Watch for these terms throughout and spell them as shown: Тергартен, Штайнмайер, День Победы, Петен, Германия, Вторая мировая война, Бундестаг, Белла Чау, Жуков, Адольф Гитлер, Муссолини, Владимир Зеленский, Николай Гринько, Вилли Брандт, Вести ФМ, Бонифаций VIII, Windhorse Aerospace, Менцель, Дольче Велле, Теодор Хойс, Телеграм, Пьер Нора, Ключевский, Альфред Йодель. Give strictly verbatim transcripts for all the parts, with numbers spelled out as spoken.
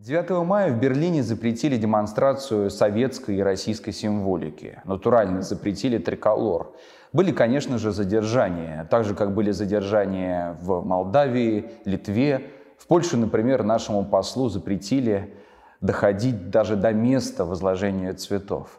девятого мая в Берлине запретили демонстрацию советской и российской символики. Натурально запретили триколор. Были, конечно же, задержания. Так же, как были задержания в Молдавии, Литве. В Польше, например, нашему послу запретили доходить даже до места возложения цветов.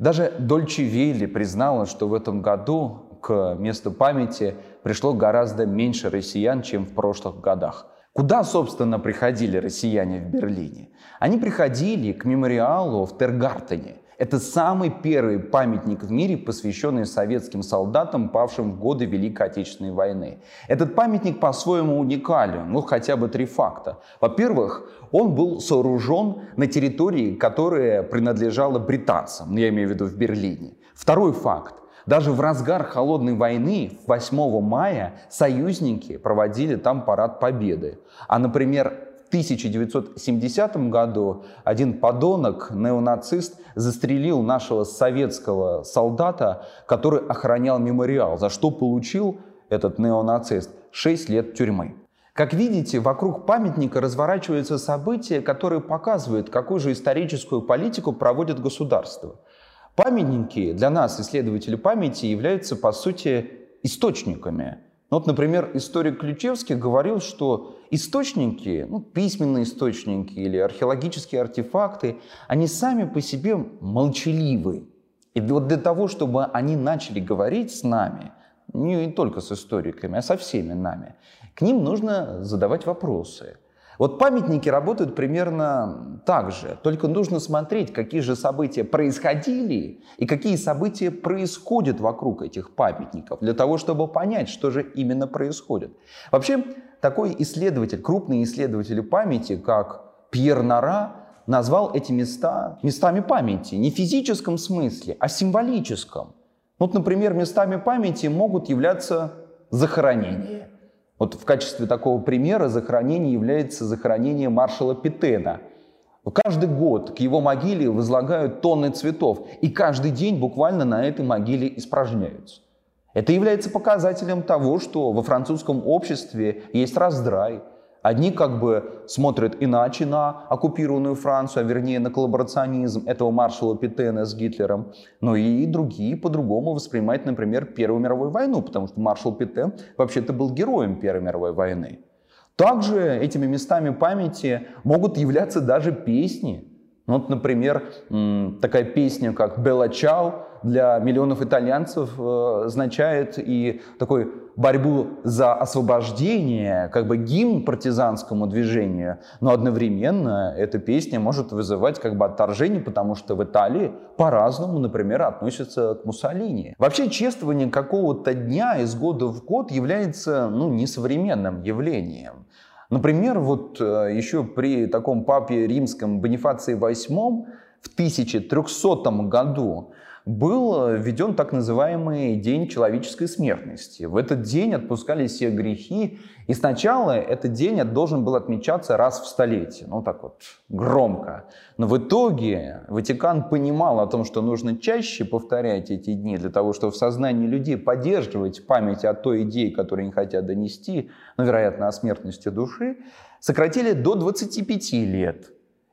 Даже Дольче Велле признала, что в этом году к месту памяти пришло гораздо меньше россиян, чем в прошлых годах. Куда, собственно, приходили россияне в Берлине? Они приходили к мемориалу в Тергартене. Это самый первый памятник в мире, посвященный советским солдатам, павшим в годы Великой Отечественной войны. Этот памятник по-своему уникален, ну хотя бы три факта. Во-первых, он был сооружен на территории, которая принадлежала британцам, я имею в виду в Берлине. Второй факт. Даже в разгар холодной войны восьмого мая союзники проводили там парад победы. А, например, в тысяча девятьсот семидесятом году один подонок, неонацист, застрелил нашего советского солдата, который охранял мемориал, за что получил этот неонацист шесть лет тюрьмы. Как видите, вокруг памятника разворачиваются события, которые показывают, какую же историческую политику проводит государство. Памятники для нас, исследователей памяти, являются, по сути, источниками. Вот, например, историк Ключевский говорил, что источники, ну, письменные источники или археологические артефакты, они сами по себе молчаливы. И вот для того, чтобы они начали говорить с нами, не только с историками, а со всеми нами, к ним нужно задавать вопросы. Вот памятники работают примерно так же, только нужно смотреть, какие же события происходили и какие события происходят вокруг этих памятников, для того, чтобы понять, что же именно происходит. Вообще, такой исследователь, крупные исследователи памяти, как Пьер Нора, назвал эти места местами памяти, не в физическом смысле, а в символическом. Вот, например, местами памяти могут являться захоронения. Вот в качестве такого примера захоронение является захоронение маршала Петена. Каждый год к его могиле возлагают тонны цветов, и каждый день буквально на этой могиле испражняются. Это является показателем того, что во французском обществе есть раздрай. Одни как бы смотрят иначе на оккупированную Францию, а вернее на коллаборационизм этого маршала Петена с Гитлером, но и другие по-другому воспринимают, например, Первую мировую войну, потому что маршал Петен вообще-то был героем Первой мировой войны. Также этими местами памяти могут являться даже песни. Вот, например, такая песня, как «Белла Чау», для миллионов итальянцев означает и такой борьбу за освобождение, как бы гимн партизанскому движению, но одновременно эта песня может вызывать как бы отторжение, потому что в Италии по-разному, например, относятся к Муссолини. Вообще чествование какого-то дня из года в год является, ну, несовременным явлением. Например, вот еще при таком папе римском Бонифации восьмом в тысяча трёхсотом году был введен так называемый День человеческой смертности. В этот день отпускали все грехи, и сначала этот день должен был отмечаться раз в столетие, ну так вот, громко. Но в итоге Ватикан понимал о том, что нужно чаще повторять эти дни, для того, чтобы в сознании людей поддерживать память о той идее, которую они хотят донести, ну, вероятно, о смертности души, сократили до двадцати пяти лет.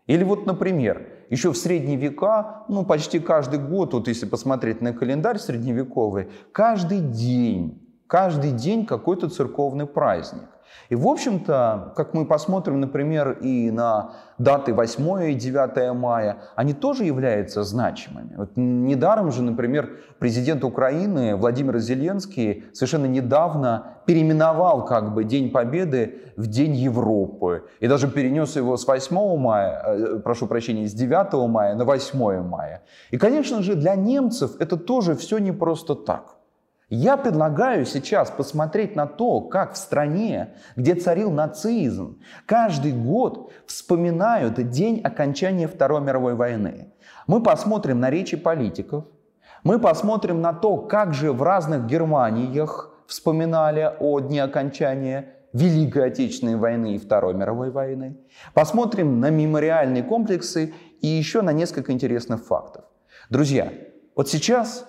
Или вот, например, еще в средние века, ну, почти каждый год, вот если посмотреть на календарь средневековый, каждый день, каждый день какой-то церковный праздник. И, в общем-то, как мы посмотрим, например, и на даты восьмое и девятое мая, они тоже являются значимыми. Вот недаром же, например, президент Украины Владимир Зеленский совершенно недавно переименовал как бы День Победы в День Европы. И даже перенес его с восьмого мая, прошу прощения, с девятого мая на восьмое мая. И, конечно же, для немцев это тоже все не просто так. Я предлагаю сейчас посмотреть на то, как в стране, где царил нацизм, каждый год вспоминают день окончания Второй мировой войны. Мы посмотрим на речи политиков, мы посмотрим на то, как же в разных Германиях вспоминали о дне окончания Великой Отечественной войны и Второй мировой войны. Посмотрим на мемориальные комплексы и еще на несколько интересных фактов. Друзья, вот сейчас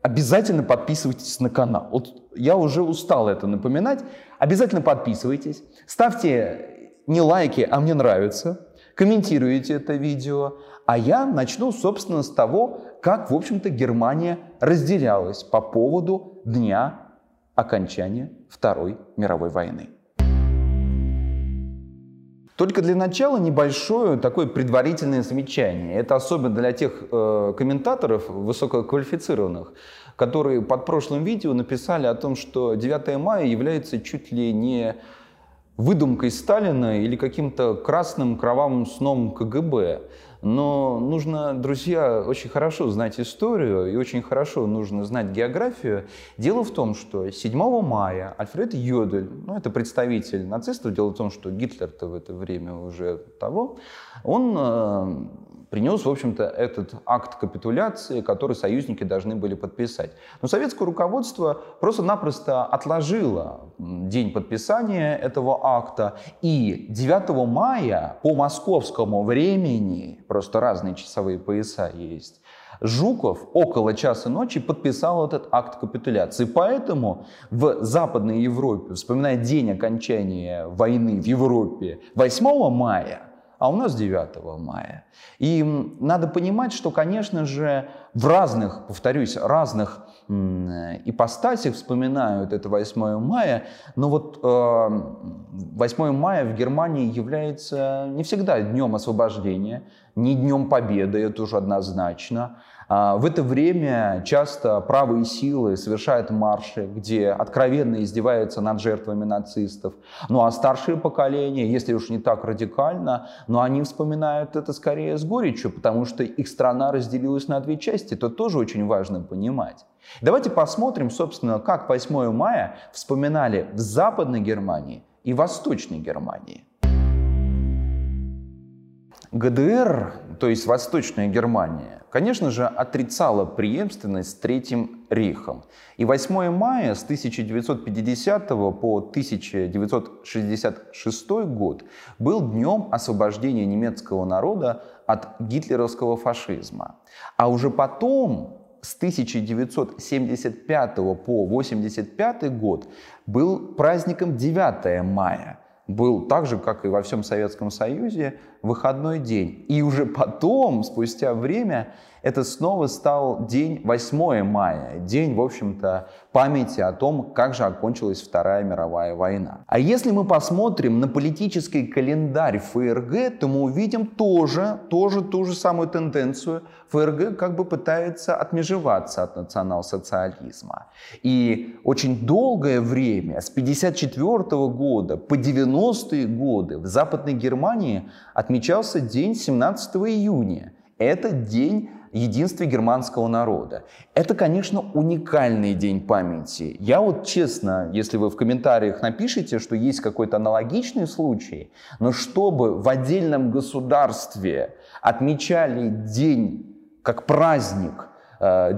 обязательно подписывайтесь на канал. Вот я уже устал это напоминать. Обязательно подписывайтесь, ставьте не лайки, а мне нравится. комментируете это видео. А я начну, собственно, с того, как, в общем-то, Германия разделялась по поводу дня окончания Второй мировой войны. Только для начала небольшое такое предварительное замечание. Это особенно для тех э, комментаторов высококвалифицированных, которые под прошлым видео написали о том, что девятое мая является чуть ли не выдумкой Сталина или каким-то красным кровавым сном КГБ. Но нужно, друзья, очень хорошо знать историю и очень хорошо нужно знать географию. Дело в том, что седьмого мая Альфред Йодель, ну это представитель нацистов, дело в том, что Гитлер-то в это время уже того, он э, принес, в общем-то, этот акт капитуляции, который союзники должны были подписать. Но советское руководство просто-напросто отложило день подписания этого акта, и девятого мая по московскому времени, просто разные часовые пояса есть, Жуков около часа ночи подписал этот акт капитуляции. Поэтому в Западной Европе, вспоминая день окончания войны в Европе восьмого мая, а у нас девятого мая. И надо понимать, что, конечно же, в разных, повторюсь, разных ипостасях вспоминают это восьмое мая, но вот э, восьмое мая в Германии является не всегда днем освобождения, не днем победы, это уже однозначно. В это время часто правые силы совершают марши, где откровенно издеваются над жертвами нацистов. Ну а старшие поколения, если уж не так радикально, но они вспоминают это скорее с горечью, потому что их страна разделилась на две части. Это тоже очень важно понимать. Давайте посмотрим, собственно, как восьмое мая вспоминали в Западной Германии и Восточной Германии. ГДР, то есть Восточная Германия, конечно же, отрицала преемственность с Третьим Рейхом. И восьмое мая с тысяча девятьсот пятидесятого по тысяча девятьсот шестьдесят шестой год был днем освобождения немецкого народа от гитлеровского фашизма. А уже потом, с тысяча девятьсот семьдесят пятого по тысяча девятьсот восемьдесят пятый год, был праздником девятое мая. Был так же, как и во всем Советском Союзе, выходной день. И уже потом, спустя время, это снова стал день восьмое мая. День, в общем-то, памяти о том, как же окончилась Вторая мировая война. А если мы посмотрим на политический календарь ФРГ, то мы увидим тоже, тоже ту же самую тенденцию. ФРГ как бы пытается отмежеваться от национал-социализма. И очень долгое время, с тысяча девятьсот пятьдесят четвёртого года по девяностые годы, в Западной Германии отмечался день семнадцатого июня. Это день единства германского народа. Это, конечно, уникальный день памяти. Я вот честно, если вы в комментариях напишите, что есть какой-то аналогичный случай, но чтобы в отдельном государстве отмечали день как праздник,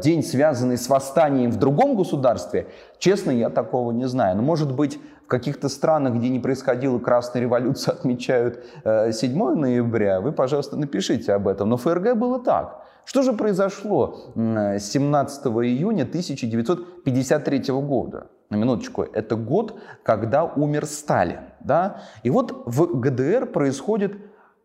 день, связанный с восстанием в другом государстве, честно, я такого не знаю. Но, может быть, в каких-то странах, где не происходила Красная революция, отмечают седьмое ноября. Вы, пожалуйста, напишите об этом. Но в ФРГ было так. Что же произошло семнадцатого июня тысяча девятьсот пятьдесят третьего года? На минуточку, это год, когда умер Сталин. Да? И вот в ГДР происходит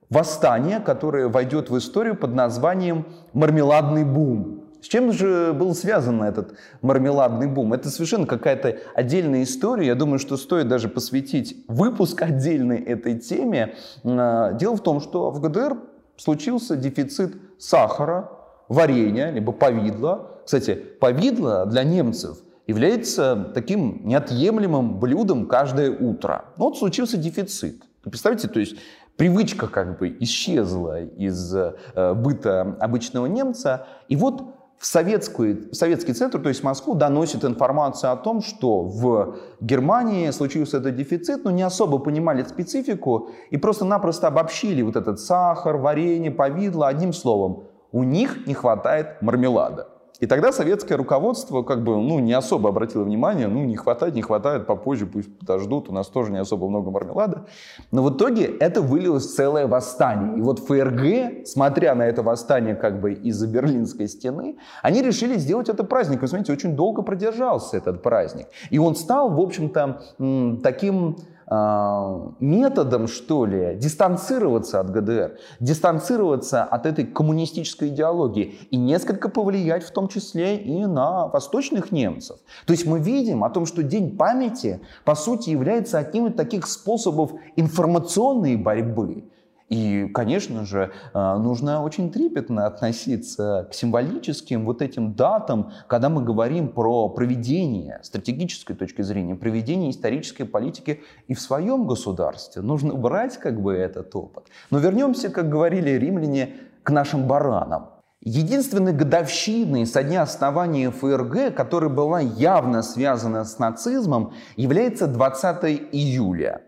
восстание, которое войдет в историю под названием «Мармеладный бум». С чем же был связан этот мармеладный бум? Это совершенно какая-то отдельная история. Я думаю, что стоит даже посвятить выпуск отдельной этой теме. Дело в том, что в ГДР случился дефицит сахара, варенья, либо повидла. Кстати, повидло для немцев является таким неотъемлемым блюдом каждое утро. Но вот случился дефицит. Представьте, то есть привычка как бы исчезла из быта обычного немца. И вот В, советскую, в советский центр, то есть Москву, доносит информацию о том, что в Германии случился этот дефицит, но не особо понимали специфику и просто-напросто обобщили вот этот сахар, варенье, повидло. Одним словом, у них не хватает мармелада. И тогда советское руководство как бы, ну, не особо обратило внимание, ну, не хватает, не хватает, попозже пусть подождут, у нас тоже не особо много мармелада. Но в итоге это вылилось в целое восстание. И вот ФРГ, смотря на это восстание как бы из-за Берлинской стены, они решили сделать это праздник. Вы смотрите, очень долго продержался этот праздник. И он стал, в общем-то, таким методом, что ли, дистанцироваться от ГДР, дистанцироваться от этой коммунистической идеологии и несколько повлиять в том числе и на восточных немцев. То есть мы видим о том, что День памяти, по сути, является одним из таких способов информационной борьбы. И, конечно же, нужно очень трепетно относиться к символическим вот этим датам, когда мы говорим про проведение стратегической точки зрения, проведение исторической политики и в своем государстве. Нужно брать как бы этот опыт. Но вернемся, как говорили римляне, к нашим баранам. Единственной годовщиной со дня основания ФРГ, которая была явно связана с нацизмом, является двадцатое июля.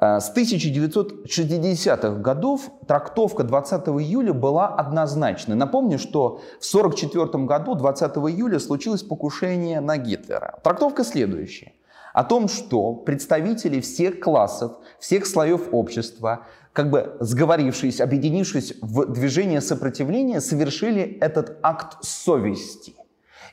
С тысяча девятьсот шестидесятых годов трактовка двадцатого июля была однозначной. Напомню, что в тысяча девятьсот сорок четвёртом году, двадцатого июля, случилось покушение на Гитлера. Трактовка следующая. О том, что представители всех классов, всех слоев общества, как бы сговорившись, объединившись в движение сопротивления, совершили этот акт совести.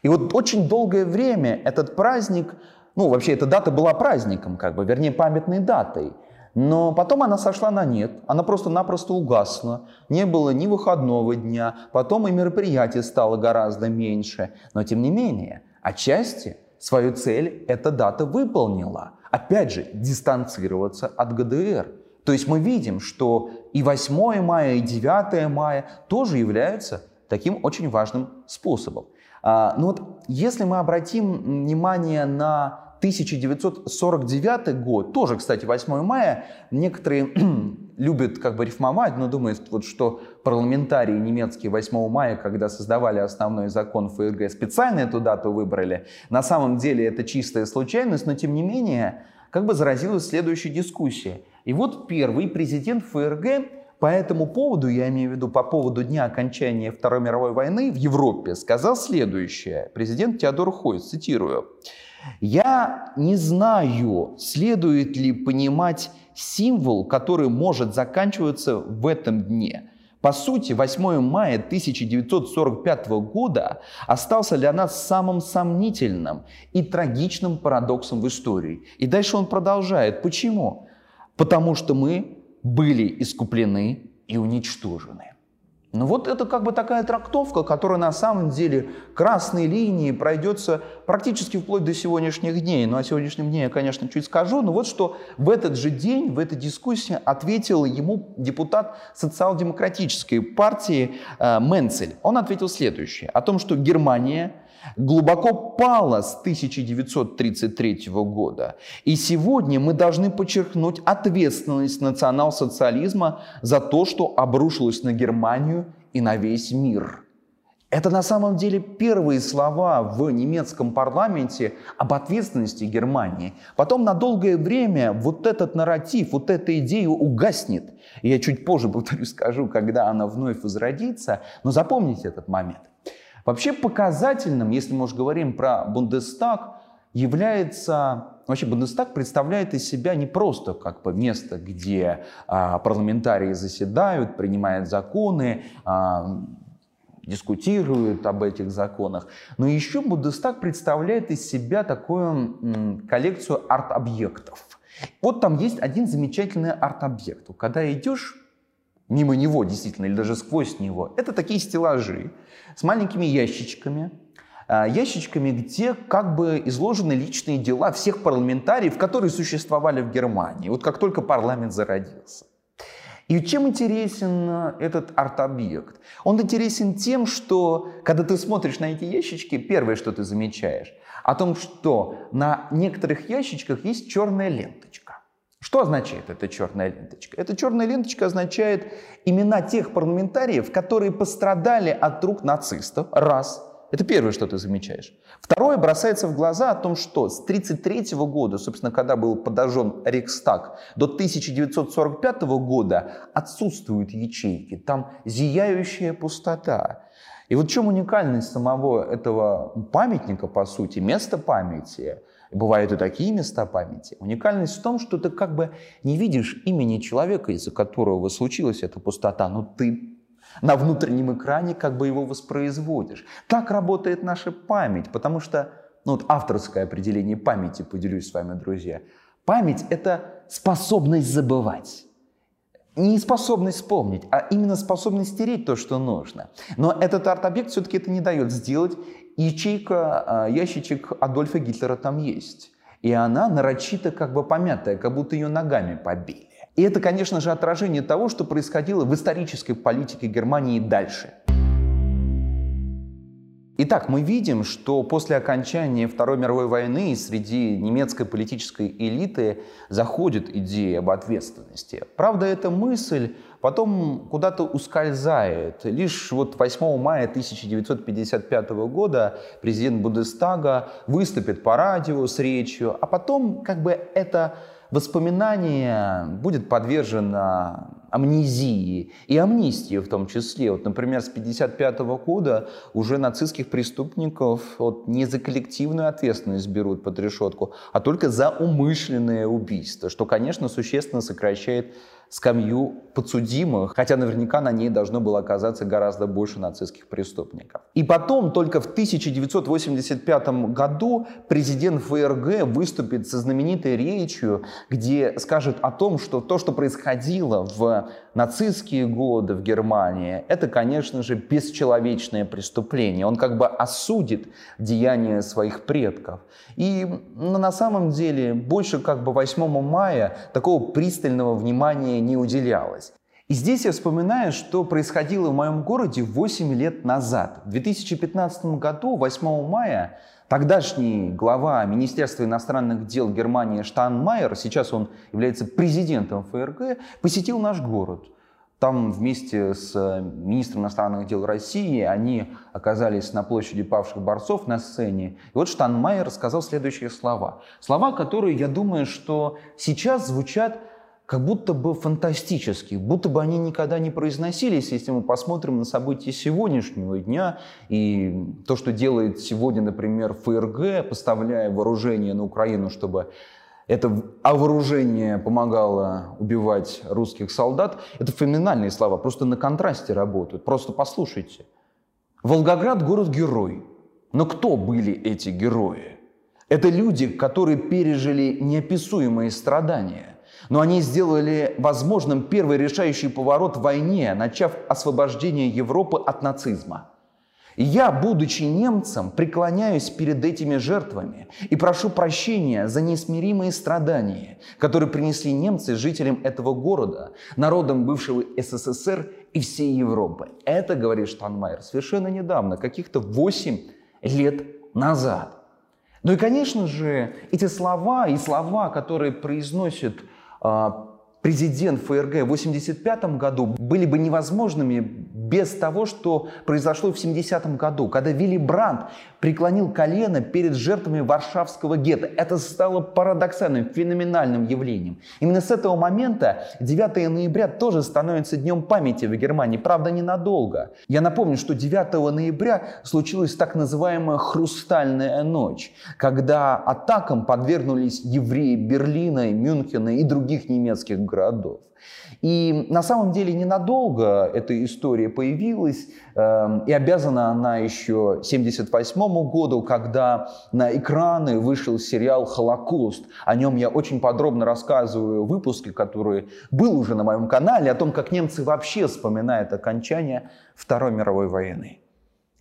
И вот очень долгое время этот праздник, ну вообще эта дата была праздником, как бы, вернее памятной датой. Но потом она сошла на нет, она просто-напросто угасла, не было ни выходного дня, потом и мероприятий стало гораздо меньше. Но тем не менее, отчасти свою цель эта дата выполнила. Опять же, дистанцироваться от ГДР. То есть мы видим, что и восьмое мая, и девятое мая тоже являются таким очень важным способом. А, но вот если мы обратим внимание на тысяча девятьсот сорок девятый год, тоже, кстати, восьмое мая, некоторые любят как бы рифмовать, но думают, вот, что парламентарии немецкие восьмого мая, когда создавали основной закон ФРГ, специально эту дату выбрали. На самом деле это чистая случайность, но тем не менее как бы заразилась следующая дискуссия. И вот первый президент ФРГ по этому поводу, я имею в виду по поводу дня окончания Второй мировой войны в Европе, сказал следующее. Президент Теодор Хойс, цитирую. «Я не знаю, следует ли понимать символ, который может заканчиваться в этом дне. По сути, восьмое мая тысяча девятьсот сорок пятого года остался для нас самым сомнительным и трагичным парадоксом в истории». И дальше он продолжает. Почему? «Потому что мы были искуплены и уничтожены». Ну вот это как бы такая трактовка, которая на самом деле красной линией пройдется практически вплоть до сегодняшних дней. Ну о сегодняшнем дне я, конечно, чуть скажу, но вот что в этот же день, в этой дискуссии ответил ему депутат социал-демократической партии э, Менцель. Он ответил следующее, о том, что Германия глубоко пала с тысяча девятьсот тридцать третьего года, и сегодня мы должны подчеркнуть ответственность национал-социализма за то, что обрушилось на Германию и на весь мир. Это на самом деле первые слова в немецком парламенте об ответственности Германии. Потом на долгое время вот этот нарратив, вот эта идея угаснет. И я чуть позже, повторюсь, скажу, когда она вновь возродится, но запомните этот момент. Вообще показательным, если мы уже говорим про Бундестаг, является... Вообще Бундестаг представляет из себя не просто как бы место, где а, парламентарии заседают, принимают законы, а, дискутируют об этих законах, но еще Бундестаг представляет из себя такую м, коллекцию арт-объектов. Вот там есть один замечательный арт-объект. Когда идешь мимо него, действительно, или даже сквозь него, это такие стеллажи с маленькими ящичками, ящичками, где как бы изложены личные дела всех парламентариев, которые существовали в Германии, вот как только парламент зародился. И чем интересен этот арт-объект? Он интересен тем, что, когда ты смотришь на эти ящички, первое, что ты замечаешь, о том, что на некоторых ящичках есть черная ленточка. Что означает эта черная ленточка? Эта черная ленточка означает имена тех парламентариев, которые пострадали от рук нацистов. Раз. Это первое, что ты замечаешь. Второе, бросается в глаза о том, что с тысяча девятьсот тридцать третьего года, собственно, когда был подожжен Рейхстаг, до тысяча девятьсот сорок пятого года отсутствуют ячейки. Там зияющая пустота. И вот в чем уникальность самого этого памятника, по сути, места памяти? Бывают и такие места памяти. Уникальность в том, что ты как бы не видишь имени человека, из-за которого случилась эта пустота, но ты на внутреннем экране как бы его воспроизводишь. Так работает наша память, потому что, ну вот авторское определение памяти, поделюсь с вами, друзья, память — это способность забывать. Не способность вспомнить, а именно способность стереть то, что нужно. Но этот арт-объект все-таки это не дает сделать. Ячейка, ящичек Адольфа Гитлера там есть. И она нарочито как бы помятая, как будто ее ногами побили. И это, конечно же, отражение того, что происходило в исторической политике Германии дальше. Итак, мы видим, что после окончания Второй мировой войны среди немецкой политической элиты заходит идея об ответственности. Правда, эта мысль потом куда-то ускользает. Лишь вот восьмого мая тысяча девятьсот пятьдесят пятого года президент Бундестага выступит по радио с речью, а потом как бы это воспоминание будет подвержено амнезии и амнистии в том числе. Вот, например, с тысяча девятьсот пятьдесят пятого года уже нацистских преступников вот, не за коллективную ответственность берут под решетку, а только за умышленное убийство, что, конечно, существенно сокращает скамью подсудимых, хотя наверняка на ней должно было оказаться гораздо больше нацистских преступников. И потом, только в тысяча девятьсот восемьдесят пятом году президент ФРГ выступит со знаменитой речью, где скажет о том, что то, что происходило в нацистские годы в Германии, это, конечно же, бесчеловечное преступление. Он как бы осудит деяния своих предков. И ну, на самом деле больше как бы восьмого мая такого пристального внимания не уделялось. И здесь я вспоминаю, что происходило в моем городе восемь лет назад. В две тысячи пятнадцатом году, восьмого мая, тогдашний глава Министерства иностранных дел Германии Штайнмайер, сейчас он является президентом ФРГ, посетил наш город. Там вместе с министром иностранных дел России они оказались на площади павших борцов на сцене. И вот Штайнмайер сказал следующие слова. Слова, которые, я думаю, что сейчас звучат как будто бы фантастические, будто бы они никогда не произносились, если мы посмотрим на события сегодняшнего дня и то, что делает сегодня, например, ФРГ, поставляя вооружение на Украину, чтобы это вооружение помогало убивать русских солдат. Это феноменальные слова, просто на контрасте работают. Просто послушайте. Волгоград – город-герой. Но кто были эти герои? Это люди, которые пережили неописуемые страдания. Но они сделали возможным первый решающий поворот в войне, начав освобождение Европы от нацизма. И я, будучи немцем, преклоняюсь перед этими жертвами и прошу прощения за неизмеримые страдания, которые принесли немцы жителям этого города, народам бывшего СССР и всей Европы. Это, говорит Штайнмайер, совершенно недавно, каких-то восемь лет назад. Ну и, конечно же, эти слова и слова, которые произносят президент ФРГ в восемьдесят пятом году, были бы невозможными без того, что произошло в семидесятом году, когда Вилли Брандт преклонил колено перед жертвами Варшавского гетто. Это стало парадоксальным, феноменальным явлением. Именно с этого момента девятого ноября тоже становится днем памяти в Германии, правда, ненадолго. Я напомню, что девятого ноября случилась так называемая «Хрустальная ночь», когда атакам подвергнулись евреи Берлина, Мюнхена и других немецких городов. И на самом деле ненадолго эта история появилась, э, и обязана она еще семьдесят восьмому году, когда на экраны вышел сериал «Холокост». О нем я очень подробно рассказываю в выпуске, который был уже на моем канале, о том, как немцы вообще вспоминают окончание Второй мировой войны.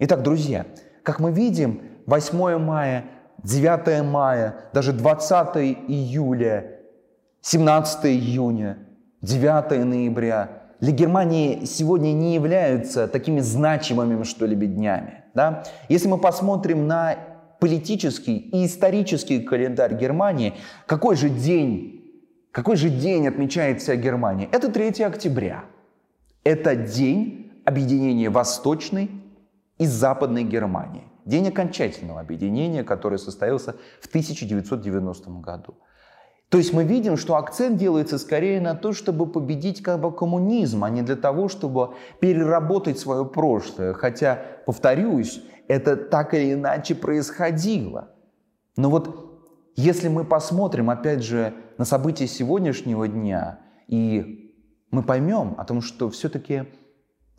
Итак, друзья, как мы видим, восьмое мая, девятое мая, даже двадцатое июля, семнадцатое июня, девятое ноября для Германии сегодня не являются такими значимыми, что ли, днями. Да? Если мы посмотрим на политический и исторический календарь Германии, какой же день, какой же день отмечает вся Германия? Это третье октября. Это день объединения Восточной и Западной Германии. День окончательного объединения, который состоялся в тысяча девятьсот девяностом году. То есть мы видим, что акцент делается скорее на то, чтобы победить как бы коммунизм, а не для того, чтобы переработать свое прошлое. Хотя, повторюсь, это так или иначе происходило. Но вот если мы посмотрим, опять же, на события сегодняшнего дня, и мы поймем о том, что все-таки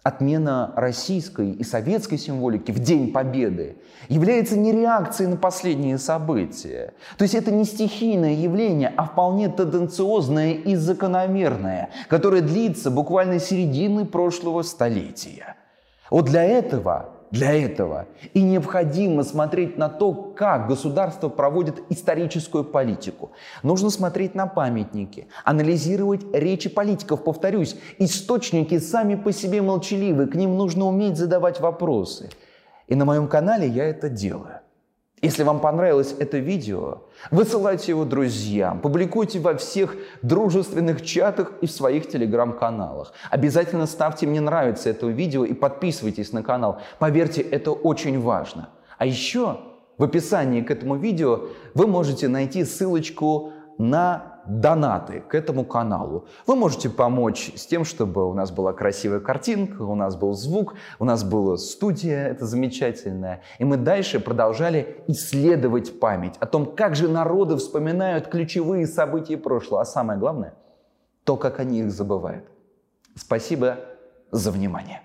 Отмена российской и советской символики в День Победы является не реакцией на последние события. То есть это не стихийное явление, а вполне тенденциозное и закономерное, которое длится буквально середины прошлого столетия. Вот для этого, для этого и необходимо смотреть на то, как государство проводит историческую политику. Нужно смотреть на памятники, анализировать речи политиков. Повторюсь, источники сами по себе молчаливы, к ним нужно уметь задавать вопросы. И на моем канале я это делаю. Если вам понравилось это видео, высылайте его друзьям, публикуйте во всех дружественных чатах и в своих телеграм-каналах. Обязательно ставьте «мне нравится» это видео и подписывайтесь на канал. Поверьте, это очень важно. А еще в описании к этому видео вы можете найти ссылочку на донаты к этому каналу. Вы можете помочь с тем, чтобы у нас была красивая картинка, у нас был звук, у нас была студия, это замечательная. И мы дальше продолжали исследовать память о том, как же народы вспоминают ключевые события прошлого, а самое главное, то, как они их забывают. Спасибо за внимание.